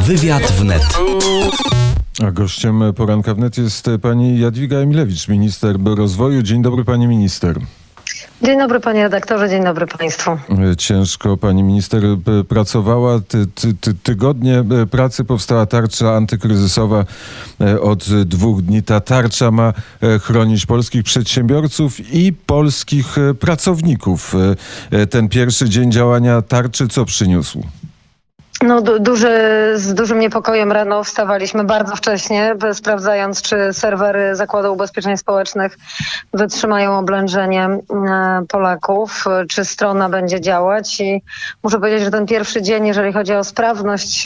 Wywiad WNET. A gościem Poranka WNET jest pani Jadwiga Emilewicz, minister rozwoju. Dzień dobry, pani minister. Dzień dobry, panie redaktorze, dzień dobry państwu. Ciężko pani minister pracowała. Tygodnie pracy powstała tarcza antykryzysowa od 2 dni. Ta tarcza ma chronić polskich przedsiębiorców i polskich pracowników. Ten pierwszy dzień działania tarczy co przyniósł? No, z dużym niepokojem rano wstawaliśmy bardzo wcześnie, sprawdzając, czy serwery Zakładu Ubezpieczeń Społecznych wytrzymają oblężenie Polaków, czy strona będzie działać. I muszę powiedzieć, że ten pierwszy dzień, jeżeli chodzi o sprawność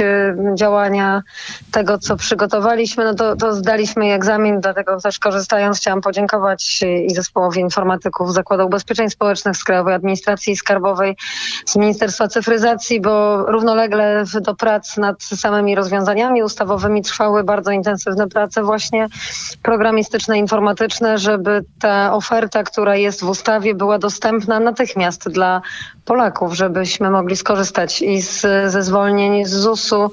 działania tego, co przygotowaliśmy, no to zdaliśmy egzamin, dlatego też korzystając chciałam podziękować i zespołowi informatyków Zakładu Ubezpieczeń Społecznych, z Krajowej Administracji Skarbowej, z Ministerstwa Cyfryzacji, bo równolegle do prac nad samymi rozwiązaniami ustawowymi trwały bardzo intensywne prace właśnie programistyczne, informatyczne, żeby ta oferta, która jest w ustawie, była dostępna natychmiast dla Polaków, żebyśmy mogli skorzystać i ze zwolnień z ZUS-u,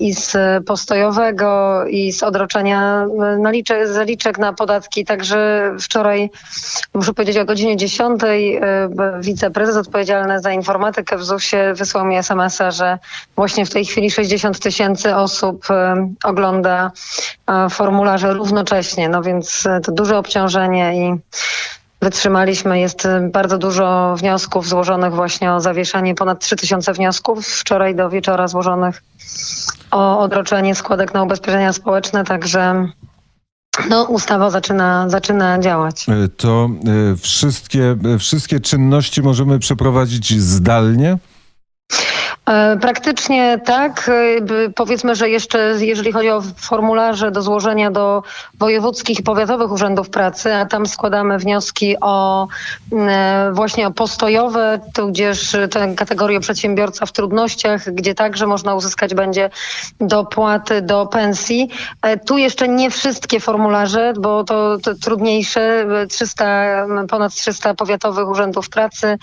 i z postojowego, i z odroczenia zaliczek na podatki. Także wczoraj, muszę powiedzieć, o godzinie 10 wiceprezes odpowiedzialny za informatykę w ZUS-ie wysłał mi SMS-a, że właśnie w tej chwili 60 000 osób ogląda formularze równocześnie, no więc to duże obciążenie i wytrzymaliśmy. Jest bardzo dużo wniosków złożonych właśnie o zawieszenie, ponad 3000 wniosków wczoraj do wieczora złożonych o odroczenie składek na ubezpieczenia społeczne, także no, ustawa zaczyna działać. To wszystkie czynności możemy przeprowadzić zdalnie? Praktycznie tak. Powiedzmy, że jeszcze jeżeli chodzi o formularze do złożenia do wojewódzkich i powiatowych urzędów pracy, a tam składamy wnioski o właśnie o postojowe, tudzież tę kategorię przedsiębiorca w trudnościach, gdzie także można uzyskać będzie dopłaty do pensji. Tu jeszcze nie wszystkie formularze, bo to trudniejsze. Ponad 300 powiatowych urzędów pracy,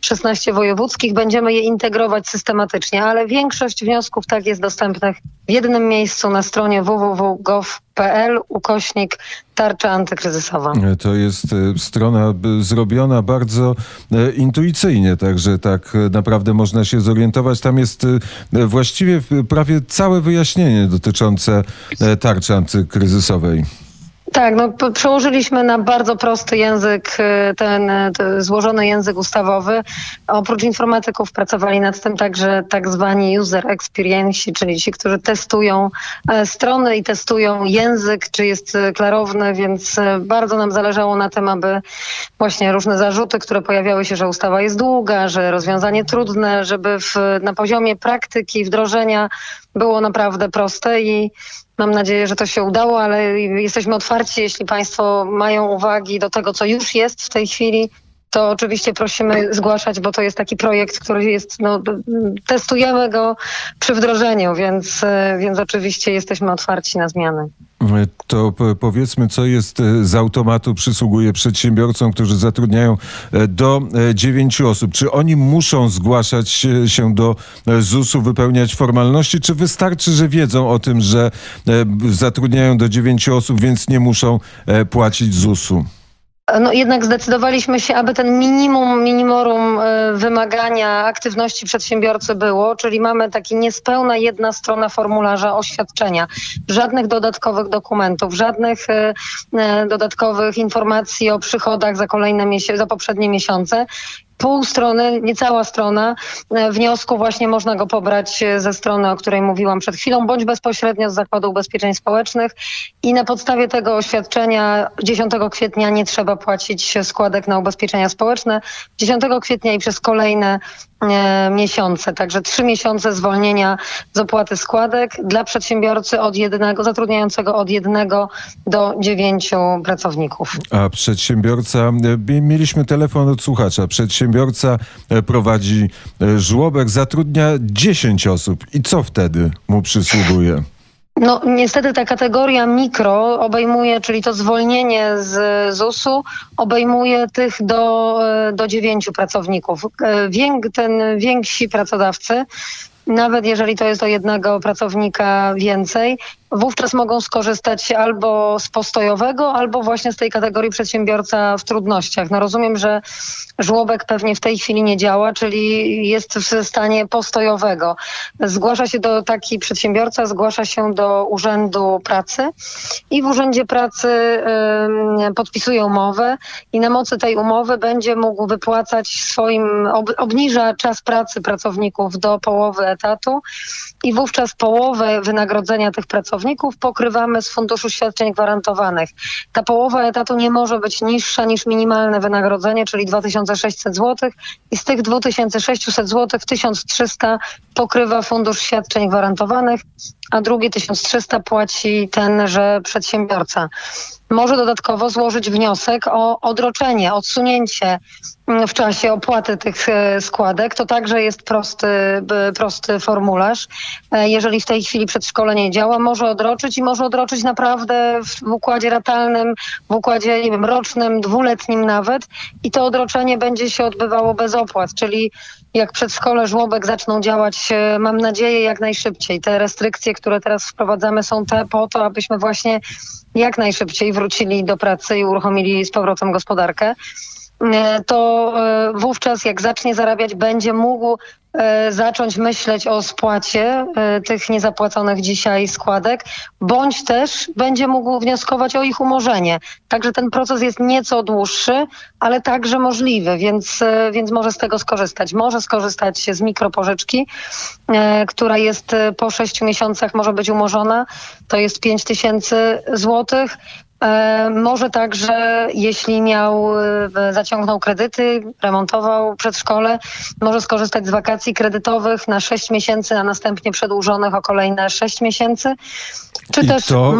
16 wojewódzkich. Będziemy je integrować systematycznie, ale większość wniosków tak jest dostępnych w jednym miejscu na stronie www.gov.pl/tarcza antykryzysowa. To jest strona zrobiona bardzo intuicyjnie, także tak naprawdę można się zorientować. Tam jest właściwie prawie całe wyjaśnienie dotyczące tarczy antykryzysowej. Tak, no przełożyliśmy na bardzo prosty język, ten złożony język ustawowy. Oprócz informatyków pracowali nad tym także tak zwani user experience, czyli ci, którzy testują strony i testują język, czy jest klarowny, więc bardzo nam zależało na tym, aby właśnie różne zarzuty, które pojawiały się, że ustawa jest długa, że rozwiązanie trudne, żeby na poziomie praktyki wdrożenia było naprawdę proste i mam nadzieję, że to się udało, ale jesteśmy otwarci. Jeśli państwo mają uwagi do tego, co już jest w tej chwili, to oczywiście prosimy zgłaszać, bo to jest taki projekt, który jest, no, testujemy go przy wdrożeniu, więc oczywiście jesteśmy otwarci na zmiany. To powiedzmy, co jest z automatu przysługuje przedsiębiorcom, którzy zatrudniają do 9 osób. Czy oni muszą zgłaszać się do ZUS-u, wypełniać formalności, czy wystarczy, że wiedzą o tym, że zatrudniają do 9 osób, więc nie muszą płacić ZUS-u? No jednak zdecydowaliśmy się, aby ten minimorum wymagania aktywności przedsiębiorcy było, czyli mamy taki niespełna 1 strona formularza oświadczenia. Żadnych dodatkowych dokumentów, żadnych dodatkowych informacji o przychodach za poprzednie miesiące. Pół strony, niecała strona wniosku, właśnie można go pobrać ze strony, o której mówiłam przed chwilą, bądź bezpośrednio z Zakładu Ubezpieczeń Społecznych i na podstawie tego oświadczenia 10 kwietnia nie trzeba płacić składek na ubezpieczenia społeczne. 10 kwietnia i przez kolejne miesiące, także 3 miesiące zwolnienia z opłaty składek dla przedsiębiorcy zatrudniającego od 1 do 9 pracowników. A przedsiębiorca, mieliśmy telefon od słuchacza, przedsiębiorca prowadzi żłobek, zatrudnia 10 osób i co wtedy mu przysługuje? No niestety ta kategoria mikro obejmuje, czyli to zwolnienie z ZUS-u obejmuje tych do 9 pracowników. Więksi pracodawcy, nawet jeżeli to jest do jednego pracownika więcej, wówczas mogą skorzystać albo z postojowego, albo właśnie z tej kategorii przedsiębiorca w trudnościach. No rozumiem, że żłobek pewnie w tej chwili nie działa, czyli jest w stanie postojowego. Taki przedsiębiorca zgłasza się do Urzędu Pracy i w Urzędzie Pracy podpisuje umowę i na mocy tej umowy będzie mógł wypłacać obniża czas pracy pracowników do połowy etatu i wówczas połowę wynagrodzenia tych pracowników pokrywamy z Funduszu Świadczeń Gwarantowanych. Ta połowa etatu nie może być niższa niż minimalne wynagrodzenie, czyli 2600 zł i z tych 2600 zł 1300 pokrywa Fundusz Świadczeń Gwarantowanych, a drugie 1300 płaci tenże przedsiębiorca. Może dodatkowo złożyć wniosek o odroczenie, odsunięcie w czasie opłaty tych składek. To także jest prosty formularz. Jeżeli w tej chwili przedszkole nie działa, może odroczyć i może odroczyć naprawdę w układzie ratalnym, w układzie rocznym, dwuletnim nawet i to odroczenie będzie się odbywało bez opłat, czyli jak przedszkole, żłobek zaczną działać, mam nadzieję, jak najszybciej. Te restrykcje, które teraz wprowadzamy, są te po to, abyśmy właśnie jak najszybciej wrócili do pracy i uruchomili z powrotem gospodarkę, to wówczas jak zacznie zarabiać, będzie mógł zacząć myśleć o spłacie tych niezapłaconych dzisiaj składek, bądź też będzie mógł wnioskować o ich umorzenie. Także ten proces jest nieco dłuższy, ale także możliwy, więc może z tego skorzystać. Może skorzystać z mikropożyczki, która jest po 6 miesiącach, może być umorzona. To jest 5000 złotych. Może także, jeśli zaciągnął kredyty, remontował przedszkole, może skorzystać z wakacji kredytowych na 6 miesięcy, a następnie przedłużonych o kolejne 6 miesięcy. I to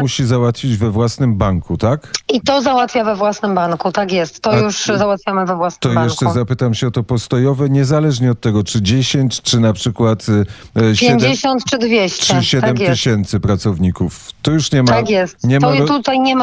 musi załatwić we własnym banku, tak? I to załatwia we własnym banku, tak jest. Załatwiamy we własnym banku. To jeszcze zapytam się o to postojowe, niezależnie od tego, czy 10, czy na przykład 50 czy 200. Czy 7 tysięcy pracowników. To już nie ma... Tak jest. Tutaj nie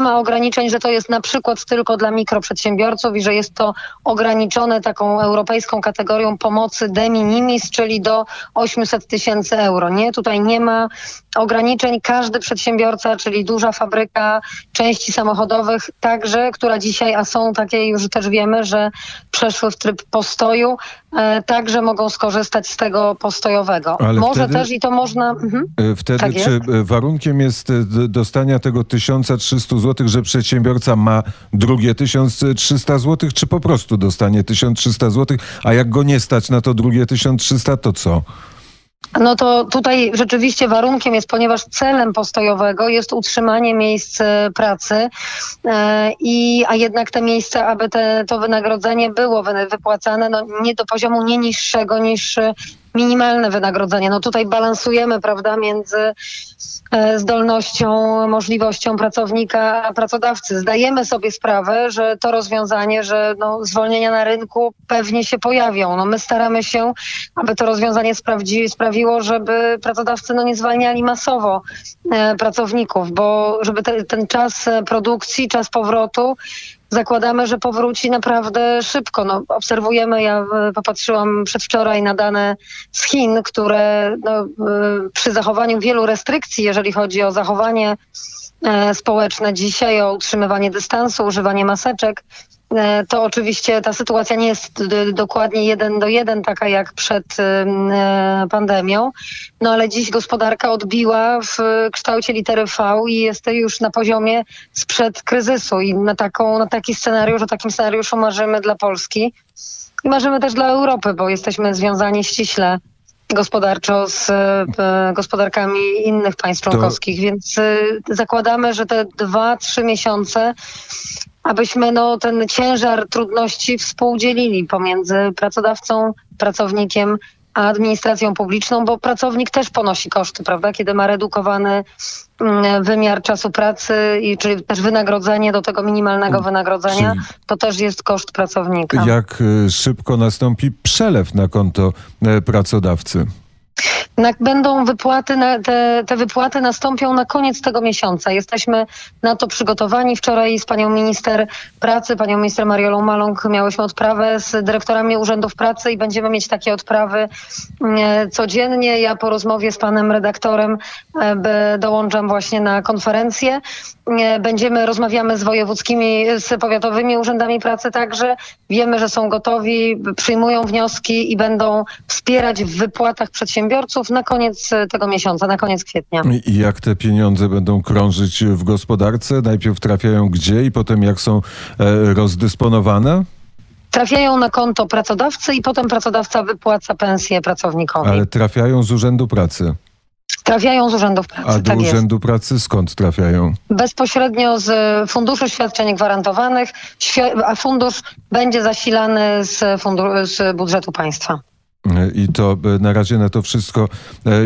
ma ograniczeń, że to jest na przykład tylko dla mikroprzedsiębiorców i że jest to ograniczone taką europejską kategorią pomocy de minimis, czyli do 800 000 euro. Nie, tutaj nie ma ograniczeń. Każdy przedsiębiorca, czyli duża fabryka części samochodowych także, która dzisiaj, a są takie już też wiemy, że przeszły w tryb postoju, także mogą skorzystać z tego postojowego. Ale może wtedy, też i to można... Wtedy tak czy jest? Warunkiem jest dostania tego 1300 zł, że przedsiębiorca ma drugie 1300 zł, czy po prostu dostanie 1300 zł, a jak go nie stać na to drugie 1300, to co? No to tutaj rzeczywiście warunkiem jest, ponieważ celem postojowego jest utrzymanie miejsc pracy, a jednak te miejsca, aby to wynagrodzenie było wypłacane nie do poziomu nie niższego niż minimalne wynagrodzenie. No tutaj balansujemy, prawda, między zdolnością, możliwością pracownika a pracodawcy. Zdajemy sobie sprawę, że to rozwiązanie, że zwolnienia na rynku pewnie się pojawią. My staramy się, aby to rozwiązanie sprawiło, żeby pracodawcy nie zwalniali masowo pracowników, bo żeby ten czas produkcji, czas powrotu, zakładamy, że powróci naprawdę szybko. Obserwujemy, ja popatrzyłam przedwczoraj na dane z Chin, które przy zachowaniu wielu restrykcji, jeżeli chodzi o zachowanie społeczne dzisiaj, o utrzymywanie dystansu, używanie maseczek, to oczywiście ta sytuacja nie jest dokładnie 1:1 taka jak przed pandemią, ale dziś gospodarka odbiła w kształcie litery V i jest już na poziomie sprzed kryzysu i o takim scenariuszu marzymy dla Polski i marzymy też dla Europy, bo jesteśmy związani ściśle gospodarczo z gospodarkami innych państw członkowskich, więc zakładamy, że te 2-3 miesiące abyśmy ten ciężar trudności współdzielili pomiędzy pracodawcą, pracownikiem a administracją publiczną, bo pracownik też ponosi koszty, prawda? Kiedy ma redukowany wymiar czasu pracy, czyli też wynagrodzenie do tego minimalnego wynagrodzenia, to też jest koszt pracownika. Jak szybko nastąpi przelew na konto pracodawcy? Będą wypłaty, te wypłaty nastąpią na koniec tego miesiąca. Jesteśmy na to przygotowani. Wczoraj z panią minister pracy, panią minister Mariolą Maląg miałyśmy odprawę z dyrektorami urzędów pracy i będziemy mieć takie odprawy codziennie. Ja po rozmowie z panem redaktorem dołączam właśnie na konferencję. Rozmawiamy z wojewódzkimi, z powiatowymi urzędami pracy także. Wiemy, że są gotowi, przyjmują wnioski i będą wspierać w wypłatach przedsiębiorców na koniec tego miesiąca, na koniec kwietnia. I jak te pieniądze będą krążyć w gospodarce? Najpierw trafiają gdzie i potem jak są rozdysponowane? Trafiają na konto pracodawcy i potem pracodawca wypłaca pensję pracownikowi. Ale trafiają z Urzędu Pracy? Trafiają z urzędów pracy. A do urzędu pracy skąd trafiają? Bezpośrednio z Funduszu Świadczeń Gwarantowanych, a fundusz będzie zasilany z budżetu państwa. I to na razie na to wszystko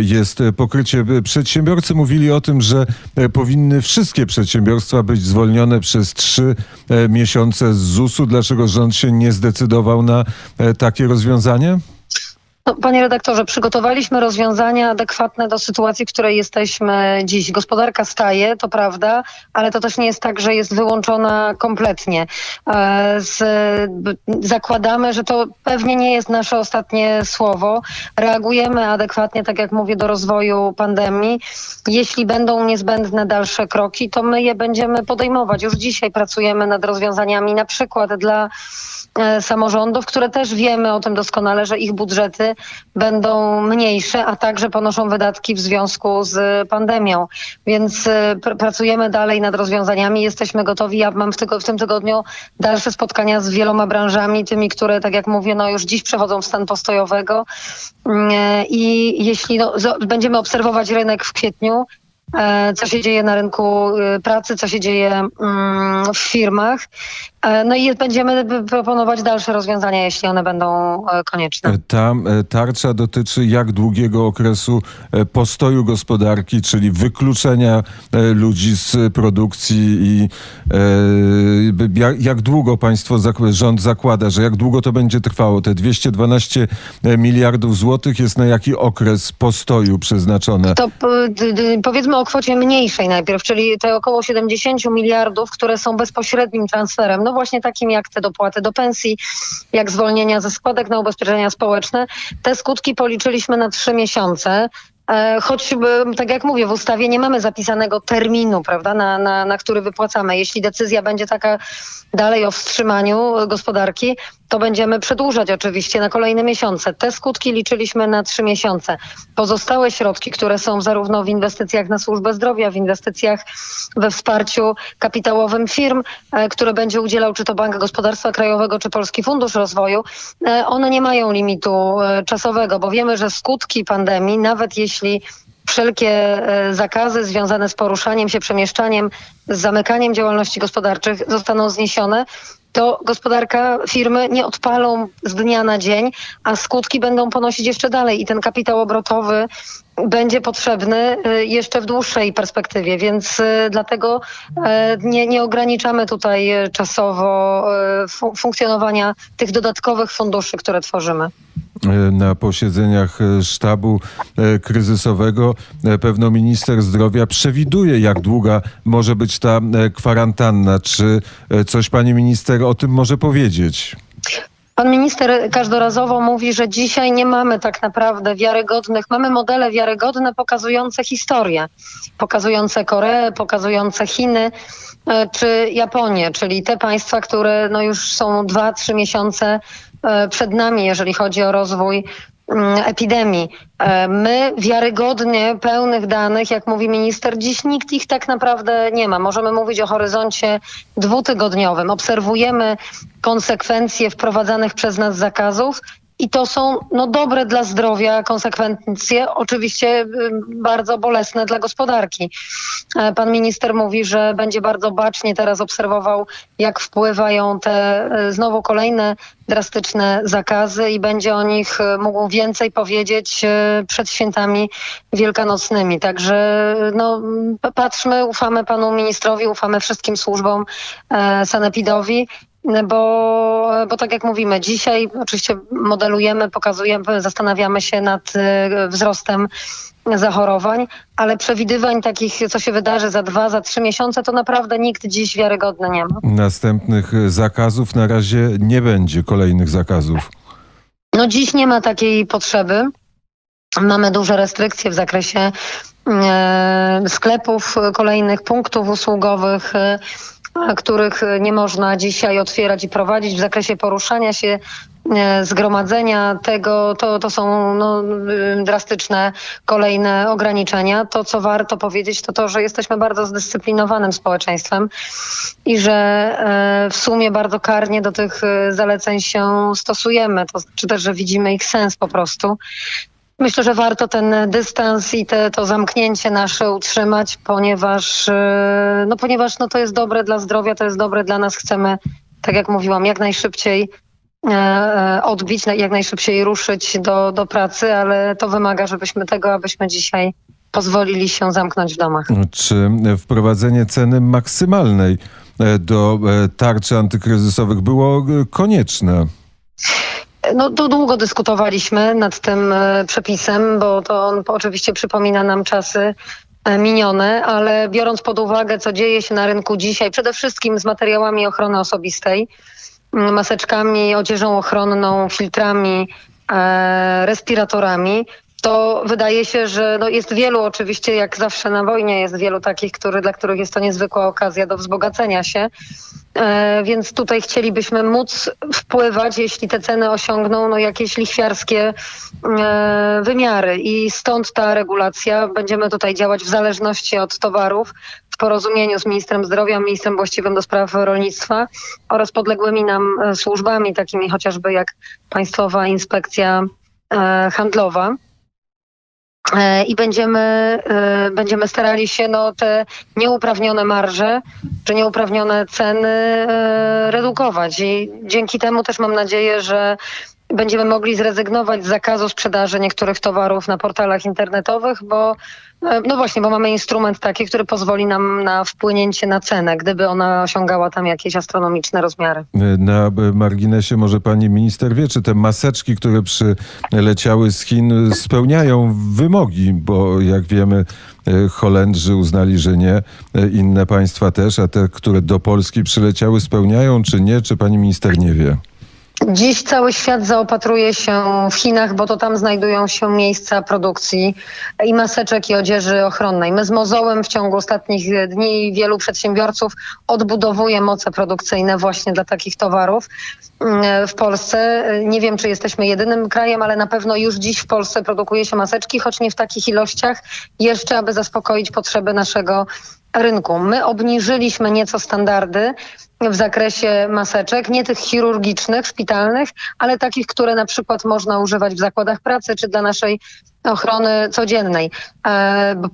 jest pokrycie. Przedsiębiorcy mówili o tym, że powinny wszystkie przedsiębiorstwa być zwolnione przez 3 miesiące z ZUS-u. Dlaczego rząd się nie zdecydował na takie rozwiązanie? No, panie redaktorze, przygotowaliśmy rozwiązania adekwatne do sytuacji, w której jesteśmy dziś. Gospodarka staje, to prawda, ale to też nie jest tak, że jest wyłączona kompletnie. Zakładamy, że to pewnie nie jest nasze ostatnie słowo. Reagujemy adekwatnie, tak jak mówię, do rozwoju pandemii. Jeśli będą niezbędne dalsze kroki, to my je będziemy podejmować. Już dzisiaj pracujemy nad rozwiązaniami, na przykład dla samorządów, które też wiemy o tym doskonale, że ich budżety będą mniejsze, a także ponoszą wydatki w związku z pandemią. Więc pracujemy dalej nad rozwiązaniami, jesteśmy gotowi. Ja mam w tym tygodniu dalsze spotkania z wieloma branżami, tymi, które, tak jak mówię, no już dziś przechodzą w stan postojowego. I jeśli będziemy obserwować rynek w kwietniu, co się dzieje na rynku pracy, co się dzieje w firmach. No i będziemy proponować dalsze rozwiązania, jeśli one będą konieczne. Ta tarcza dotyczy jak długiego okresu postoju gospodarki, czyli wykluczenia ludzi z produkcji i jak długo rząd zakłada, że jak długo to będzie trwało? Te 212 miliardów złotych jest na jaki okres postoju przeznaczone? To powiedzmy o kwocie mniejszej najpierw, czyli te około 70 miliardów, które są bezpośrednim transferem, no właśnie takim jak te dopłaty do pensji, jak zwolnienia ze składek na ubezpieczenia społeczne. Te skutki policzyliśmy na 3 miesiące. Choć, tak jak mówię, w ustawie nie mamy zapisanego terminu, prawda, na który wypłacamy. Jeśli decyzja będzie taka dalej o wstrzymaniu gospodarki, to będziemy przedłużać oczywiście na kolejne miesiące. Te skutki liczyliśmy na 3 miesiące. Pozostałe środki, które są zarówno w inwestycjach na służbę zdrowia, w inwestycjach we wsparciu kapitałowym firm, które będzie udzielał czy to Bank Gospodarstwa Krajowego, czy Polski Fundusz Rozwoju, one nie mają limitu czasowego, bo wiemy, że skutki pandemii, nawet jeśli wszelkie zakazy związane z poruszaniem się, przemieszczaniem, z zamykaniem działalności gospodarczych zostaną zniesione, to gospodarka, firmy nie odpalą z dnia na dzień, a skutki będą ponosić jeszcze dalej i ten kapitał obrotowy będzie potrzebny jeszcze w dłuższej perspektywie, więc dlatego nie ograniczamy tutaj czasowo funkcjonowania tych dodatkowych funduszy, które tworzymy. Na posiedzeniach sztabu kryzysowego pewno minister zdrowia przewiduje, jak długa może być ta kwarantanna. Czy coś pani minister o tym może powiedzieć? Pan minister każdorazowo mówi, że dzisiaj nie mamy tak naprawdę mamy modele wiarygodne pokazujące historię, pokazujące Koreę, pokazujące Chiny czy Japonię, czyli te państwa, które no już są 2-3 miesiące przed nami, jeżeli chodzi o rozwój epidemii. My wiarygodnie pełnych danych, jak mówi minister, dziś nikt ich tak naprawdę nie ma. Możemy mówić o horyzoncie 2-tygodniowym. Obserwujemy konsekwencje wprowadzanych przez nas zakazów i to są dobre dla zdrowia konsekwencje, oczywiście bardzo bolesne dla gospodarki. Pan minister mówi, że będzie bardzo bacznie teraz obserwował, jak wpływają te znowu kolejne drastyczne zakazy i będzie o nich mógł więcej powiedzieć przed świętami wielkanocnymi. Także patrzmy, ufamy panu ministrowi, ufamy wszystkim służbom sanepidowi Bo tak jak mówimy, dzisiaj oczywiście modelujemy, pokazujemy, zastanawiamy się nad wzrostem zachorowań, ale przewidywań takich, co się wydarzy za 2, za 3 miesiące, to naprawdę nikt dziś wiarygodny nie ma. Następnych zakazów na razie nie będzie, kolejnych zakazów. No dziś nie ma takiej potrzeby. Mamy duże restrykcje w zakresie sklepów, kolejnych punktów usługowych, których nie można dzisiaj otwierać i prowadzić w zakresie poruszania się, zgromadzenia tego, to są drastyczne kolejne ograniczenia. To, co warto powiedzieć, to to, że jesteśmy bardzo zdyscyplinowanym społeczeństwem i że w sumie bardzo karnie do tych zaleceń się stosujemy, to znaczy też, że widzimy ich sens po prostu. Myślę, że warto ten dystans i to zamknięcie nasze utrzymać, ponieważ to jest dobre dla zdrowia, to jest dobre dla nas. Chcemy, tak jak mówiłam, jak najszybciej odbić, jak najszybciej ruszyć do pracy, ale to wymaga, abyśmy dzisiaj pozwolili się zamknąć w domach. Czy wprowadzenie ceny maksymalnej do tarczy antykryzysowych było konieczne? No to długo dyskutowaliśmy nad tym przepisem, bo to on oczywiście przypomina nam czasy minione, ale biorąc pod uwagę, co dzieje się na rynku dzisiaj, przede wszystkim z materiałami ochrony osobistej, maseczkami, odzieżą ochronną, filtrami, respiratorami, to wydaje się, że jest wielu, oczywiście jak zawsze na wojnie, jest wielu takich, dla których jest to niezwykła okazja do wzbogacenia się. Więc tutaj chcielibyśmy móc wpływać, jeśli te ceny osiągną jakieś lichwiarskie wymiary. I stąd ta regulacja. Będziemy tutaj działać w zależności od towarów, w porozumieniu z ministrem zdrowia, ministrem właściwym do spraw rolnictwa oraz podległymi nam służbami, takimi chociażby jak Państwowa Inspekcja Handlowa. I będziemy starali się te nieuprawnione marże czy nieuprawnione ceny redukować. I dzięki temu też mam nadzieję, że będziemy mogli zrezygnować z zakazu sprzedaży niektórych towarów na portalach internetowych, bo mamy instrument taki, który pozwoli nam na wpłynięcie na cenę, gdyby ona osiągała tam jakieś astronomiczne rozmiary. Na marginesie może pani minister wie, czy te maseczki, które przyleciały z Chin, spełniają wymogi, bo jak wiemy, Holendrzy uznali, że nie, inne państwa też, a te, które do Polski przyleciały, spełniają czy nie, czy pani minister nie wie? Dziś cały świat zaopatruje się w Chinach, bo to tam znajdują się miejsca produkcji i maseczek, i odzieży ochronnej. My z mozołem w ciągu ostatnich dni wielu przedsiębiorców odbudowuje moce produkcyjne właśnie dla takich towarów w Polsce. Nie wiem, czy jesteśmy jedynym krajem, ale na pewno już dziś w Polsce produkuje się maseczki, choć nie w takich ilościach jeszcze, aby zaspokoić potrzeby naszego rynku. My obniżyliśmy nieco standardy w zakresie maseczek, nie tych chirurgicznych, szpitalnych, ale takich, które na przykład można używać w zakładach pracy czy dla naszej ochrony codziennej.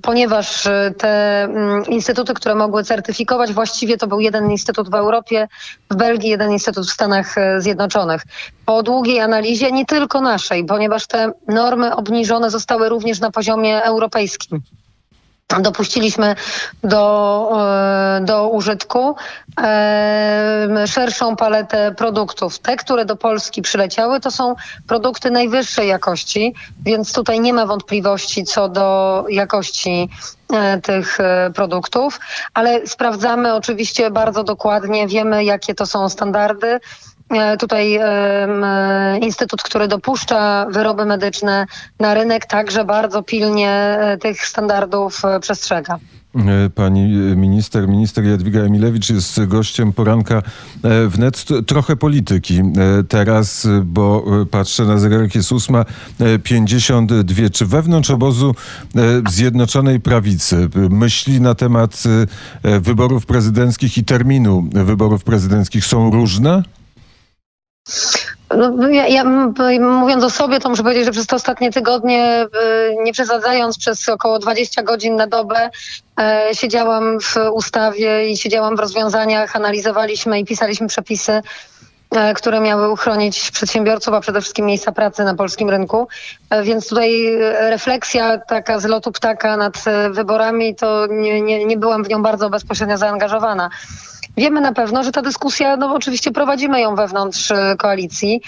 Ponieważ te instytuty, które mogły certyfikować, właściwie to był jeden instytut w Europie, w Belgii jeden instytut w Stanach Zjednoczonych. Po długiej analizie, nie tylko naszej, ponieważ te normy obniżone zostały również na poziomie europejskim. Dopuściliśmy do użytku szerszą paletę produktów. Te, które do Polski przyleciały, to są produkty najwyższej jakości, więc tutaj nie ma wątpliwości co do jakości tych produktów, ale sprawdzamy oczywiście bardzo dokładnie, wiemy jakie to są standardy. Tutaj instytut, który dopuszcza wyroby medyczne na rynek, także bardzo pilnie tych standardów przestrzega. Pani minister Jadwiga Emilewicz jest gościem Poranka WNET. Trochę polityki teraz, bo patrzę na zegarek, jest 8:52. Czy wewnątrz obozu Zjednoczonej Prawicy myśli na temat wyborów prezydenckich i terminu wyborów prezydenckich są różne? Ja mówiąc o sobie, to muszę powiedzieć, że przez te ostatnie tygodnie, nie przesadzając, przez około 20 godzin na dobę siedziałam w ustawie i siedziałam w rozwiązaniach, analizowaliśmy i pisaliśmy przepisy, które miały uchronić przedsiębiorców, a przede wszystkim miejsca pracy na polskim rynku. Więc tutaj refleksja taka z lotu ptaka nad wyborami, to nie byłam w nią bardzo bezpośrednio zaangażowana. wiemy na pewno, że ta dyskusja, no oczywiście prowadzimy ją wewnątrz koalicji.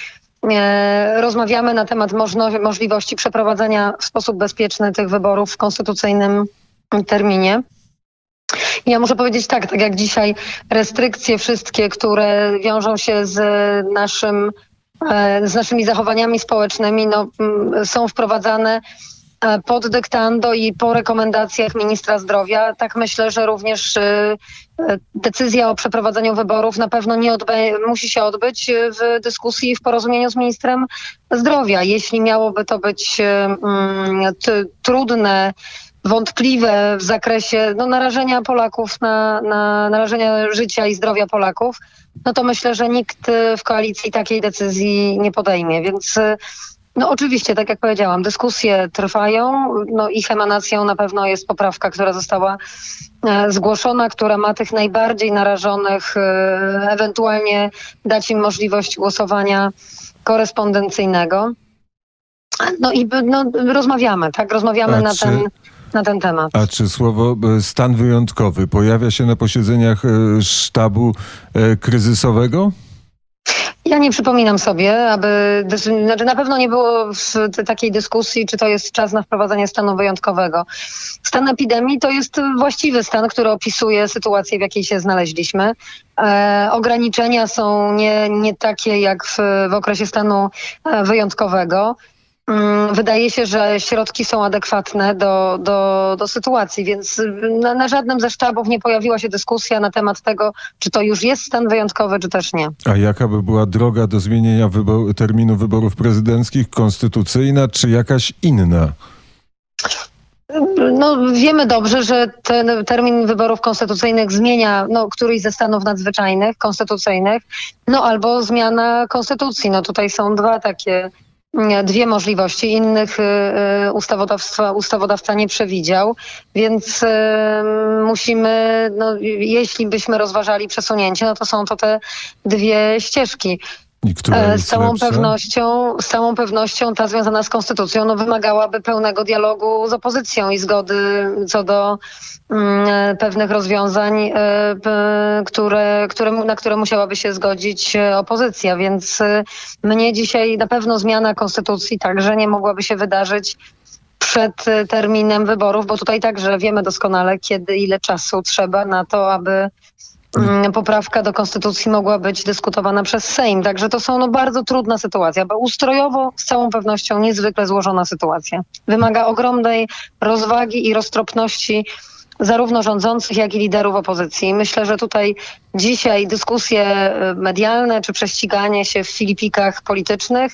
Rozmawiamy na temat możliwości przeprowadzenia w sposób bezpieczny tych wyborów w konstytucyjnym terminie. Ja muszę powiedzieć tak jak dzisiaj restrykcje wszystkie, które wiążą się z naszymi zachowaniami społecznymi, no, są wprowadzane pod dyktando i po rekomendacjach ministra zdrowia. Tak myślę, że również decyzja o przeprowadzeniu wyborów na pewno nie musi się odbyć w dyskusji w porozumieniu z ministrem zdrowia. Jeśli miałoby to być trudne, wątpliwe w zakresie narażenia Polaków na narażenia życia i zdrowia Polaków, no to myślę, że nikt w koalicji takiej decyzji nie podejmie. Więc oczywiście, tak jak powiedziałam, dyskusje trwają, ich emanacją na pewno jest poprawka, która została zgłoszona, która ma tych najbardziej narażonych ewentualnie dać im możliwość głosowania korespondencyjnego. Rozmawiamy, tak? Rozmawiamy na ten temat. A czy słowo stan wyjątkowy pojawia się na posiedzeniach sztabu kryzysowego? Ja nie przypominam sobie, na pewno nie było takiej dyskusji, czy to jest czas na wprowadzenie stanu wyjątkowego. Stan epidemii to jest właściwy stan, który opisuje sytuację, w jakiej się znaleźliśmy. Ograniczenia są nie takie jak w okresie stanu wyjątkowego. Wydaje się, że środki są adekwatne do sytuacji, więc na żadnym ze sztabów nie pojawiła się dyskusja na temat tego, czy to już jest stan wyjątkowy, czy też nie. A jaka by była droga do zmienienia terminu wyborów prezydenckich? Konstytucyjna, czy jakaś inna? Wiemy dobrze, że ten termin wyborów konstytucyjnych zmienia któryś ze stanów nadzwyczajnych, konstytucyjnych, albo zmiana konstytucji. Tutaj są dwie możliwości, innych ustawodawca nie przewidział, więc musimy, jeśli byśmy rozważali przesunięcie, to są to te dwie ścieżki. Z całą pewnością ta związana z konstytucją wymagałaby pełnego dialogu z opozycją i zgody co do pewnych rozwiązań, na które musiałaby się zgodzić opozycja. Więc mnie dzisiaj na pewno zmiana konstytucji także nie mogłaby się wydarzyć przed terminem wyborów, bo tutaj także wiemy doskonale, ile czasu trzeba na to, aby poprawka do konstytucji mogła być dyskutowana przez Sejm. Także to są bardzo trudna sytuacja, bo ustrojowo z całą pewnością niezwykle złożona sytuacja. Wymaga ogromnej rozwagi i roztropności zarówno rządzących, jak i liderów opozycji. Myślę, że tutaj dzisiaj dyskusje medialne czy prześciganie się w filipikach politycznych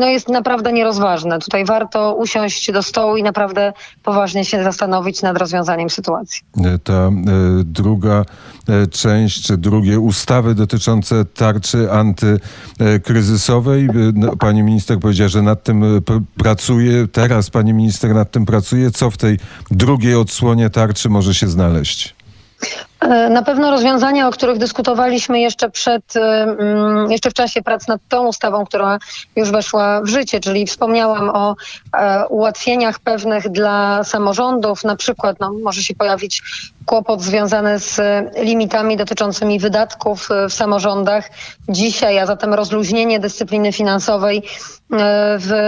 jest naprawdę nierozważne. Tutaj warto usiąść do stołu i naprawdę poważnie się zastanowić nad rozwiązaniem sytuacji. Ta druga część, czy drugie ustawy dotyczące tarczy antykryzysowej. Pani minister powiedziała, że nad tym pracuje. Teraz pani minister nad tym pracuje. Co w tej drugiej odsłonie tarczy może się znaleźć? Na pewno rozwiązania, o których dyskutowaliśmy jeszcze w czasie prac nad tą ustawą, która już weszła w życie, czyli wspomniałam o ułatwieniach pewnych dla samorządów, na przykład może się pojawić kłopot związany z limitami dotyczącymi wydatków w samorządach dzisiaj, a zatem rozluźnienie dyscypliny finansowej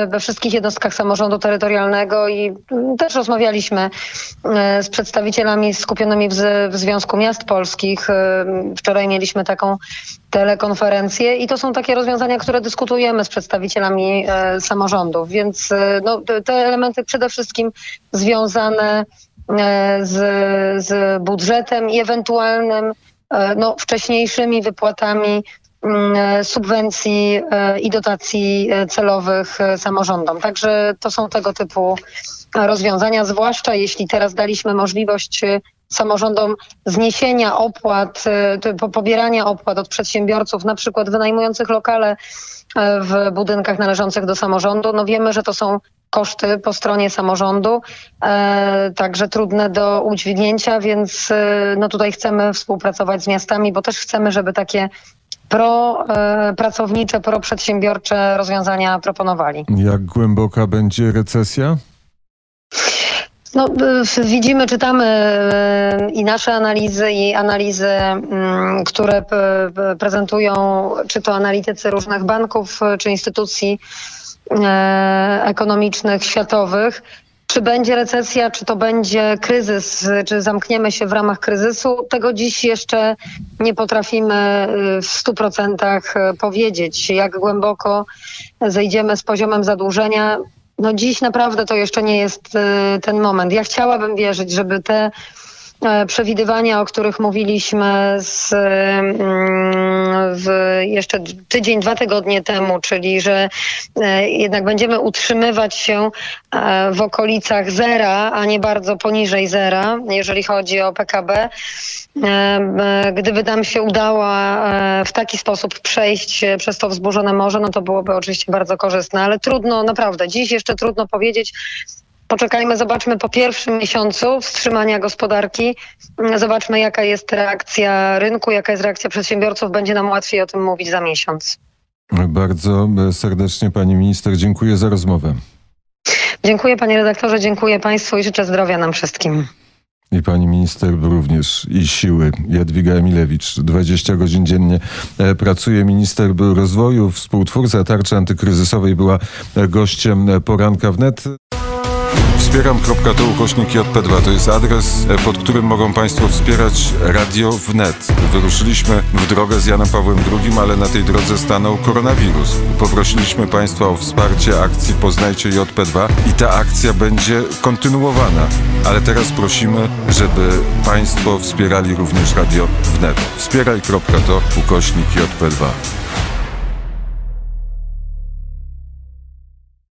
we wszystkich jednostkach samorządu terytorialnego i też rozmawialiśmy z przedstawicielami skupionymi w Związku Miast Polskich. Wczoraj mieliśmy taką telekonferencję i to są takie rozwiązania, które dyskutujemy z przedstawicielami samorządów, więc te elementy przede wszystkim związane z budżetem i ewentualnym wcześniejszymi wypłatami subwencji i dotacji celowych samorządom. Także to są tego typu rozwiązania, zwłaszcza jeśli teraz daliśmy możliwość samorządom zniesienia opłat, pobierania opłat od przedsiębiorców, na przykład wynajmujących lokale w budynkach należących do samorządu. Wiemy, że to są koszty po stronie samorządu, także trudne do udźwignięcia, więc tutaj chcemy współpracować z miastami, bo też chcemy, żeby takie pracownicze, proprzedsiębiorcze rozwiązania proponowali. Jak głęboka będzie recesja? No, widzimy, czytamy i nasze analizy, i analizy, które prezentują czy to analitycy różnych banków, czy instytucji ekonomicznych, światowych. Czy będzie recesja, czy to będzie kryzys, czy zamkniemy się w ramach kryzysu, tego dziś jeszcze nie potrafimy w 100% powiedzieć. Jak głęboko zejdziemy z poziomem zadłużenia, no dziś naprawdę to jeszcze nie jest ten moment. Ja chciałabym wierzyć, żeby te przewidywania, o których mówiliśmy jeszcze tydzień, 2 tygodnie temu, czyli że jednak będziemy utrzymywać się w okolicach zera, a nie bardzo poniżej zera, jeżeli chodzi o PKB. Gdyby nam się udało w taki sposób przejść przez to wzburzone morze, no to byłoby oczywiście bardzo korzystne, ale trudno, naprawdę, dziś jeszcze trudno powiedzieć. Poczekajmy, zobaczmy po pierwszym miesiącu wstrzymania gospodarki, zobaczmy jaka jest reakcja rynku, jaka jest reakcja przedsiębiorców. Będzie nam łatwiej o tym mówić za miesiąc. Bardzo serdecznie pani minister dziękuję za rozmowę. Dziękuję panie redaktorze, dziękuję państwu i życzę zdrowia nam wszystkim. I pani minister również i siły. Jadwiga Emilewicz 20 godzin dziennie pracuje. Minister rozwoju, współtwórca tarczy antykryzysowej była gościem Poranka WNET. Wspieram.tu/JP2 to jest adres, pod którym mogą państwo wspierać Radio WNET. Wyruszyliśmy w drogę z Janem Pawłem II, ale na tej drodze stanął koronawirus. Poprosiliśmy państwa o wsparcie akcji Poznajcie JP2 i ta akcja będzie kontynuowana. Ale teraz prosimy, żeby państwo wspierali również Radio WNET. Wspieraj.to/JP2